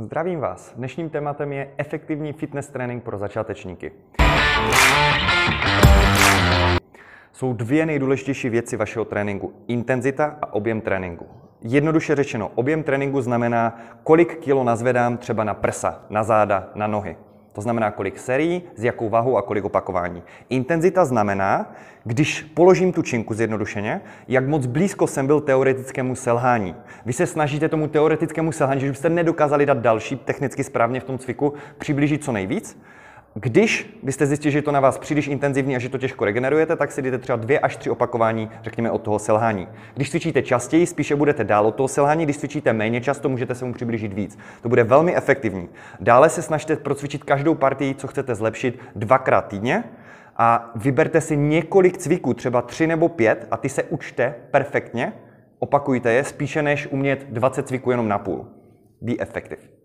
Zdravím vás. Dnešním tématem je efektivní fitness trénink pro začátečníky. Jsou dvě nejdůležitější věci vašeho tréninku. Intenzita a objem tréninku. Jednoduše řečeno, objem tréninku znamená, kolik kilo nazvedám třeba na prsa, na záda, na nohy. To znamená, kolik serií, s jakou vahou a kolik opakování. Intenzita znamená, když položím tu činku zjednodušeně, jak moc blízko jsem byl teoretickému selhání. Vy se snažíte tomu teoretickému selhání, že byste nedokázali dát další technicky správně v tom cviku, přiblížit co nejvíc. Když byste zjistili, že je to na vás příliš intenzivní a že to těžko regenerujete, tak si jdete třeba 2 až 3 opakování, řekněme, od toho selhání. Když cvičíte častěji, spíše budete dál od toho selhání, když cvičíte méně často, můžete se mu přiblížit víc. To bude velmi efektivní. Dále se snažte procvičit každou partii, co chcete zlepšit, 2krát týdně a vyberte si několik cviků, třeba 3 nebo 5 a ty se učte perfektně, opakujte je, spíše než umět 20 cviků jenom na půl. Be effective.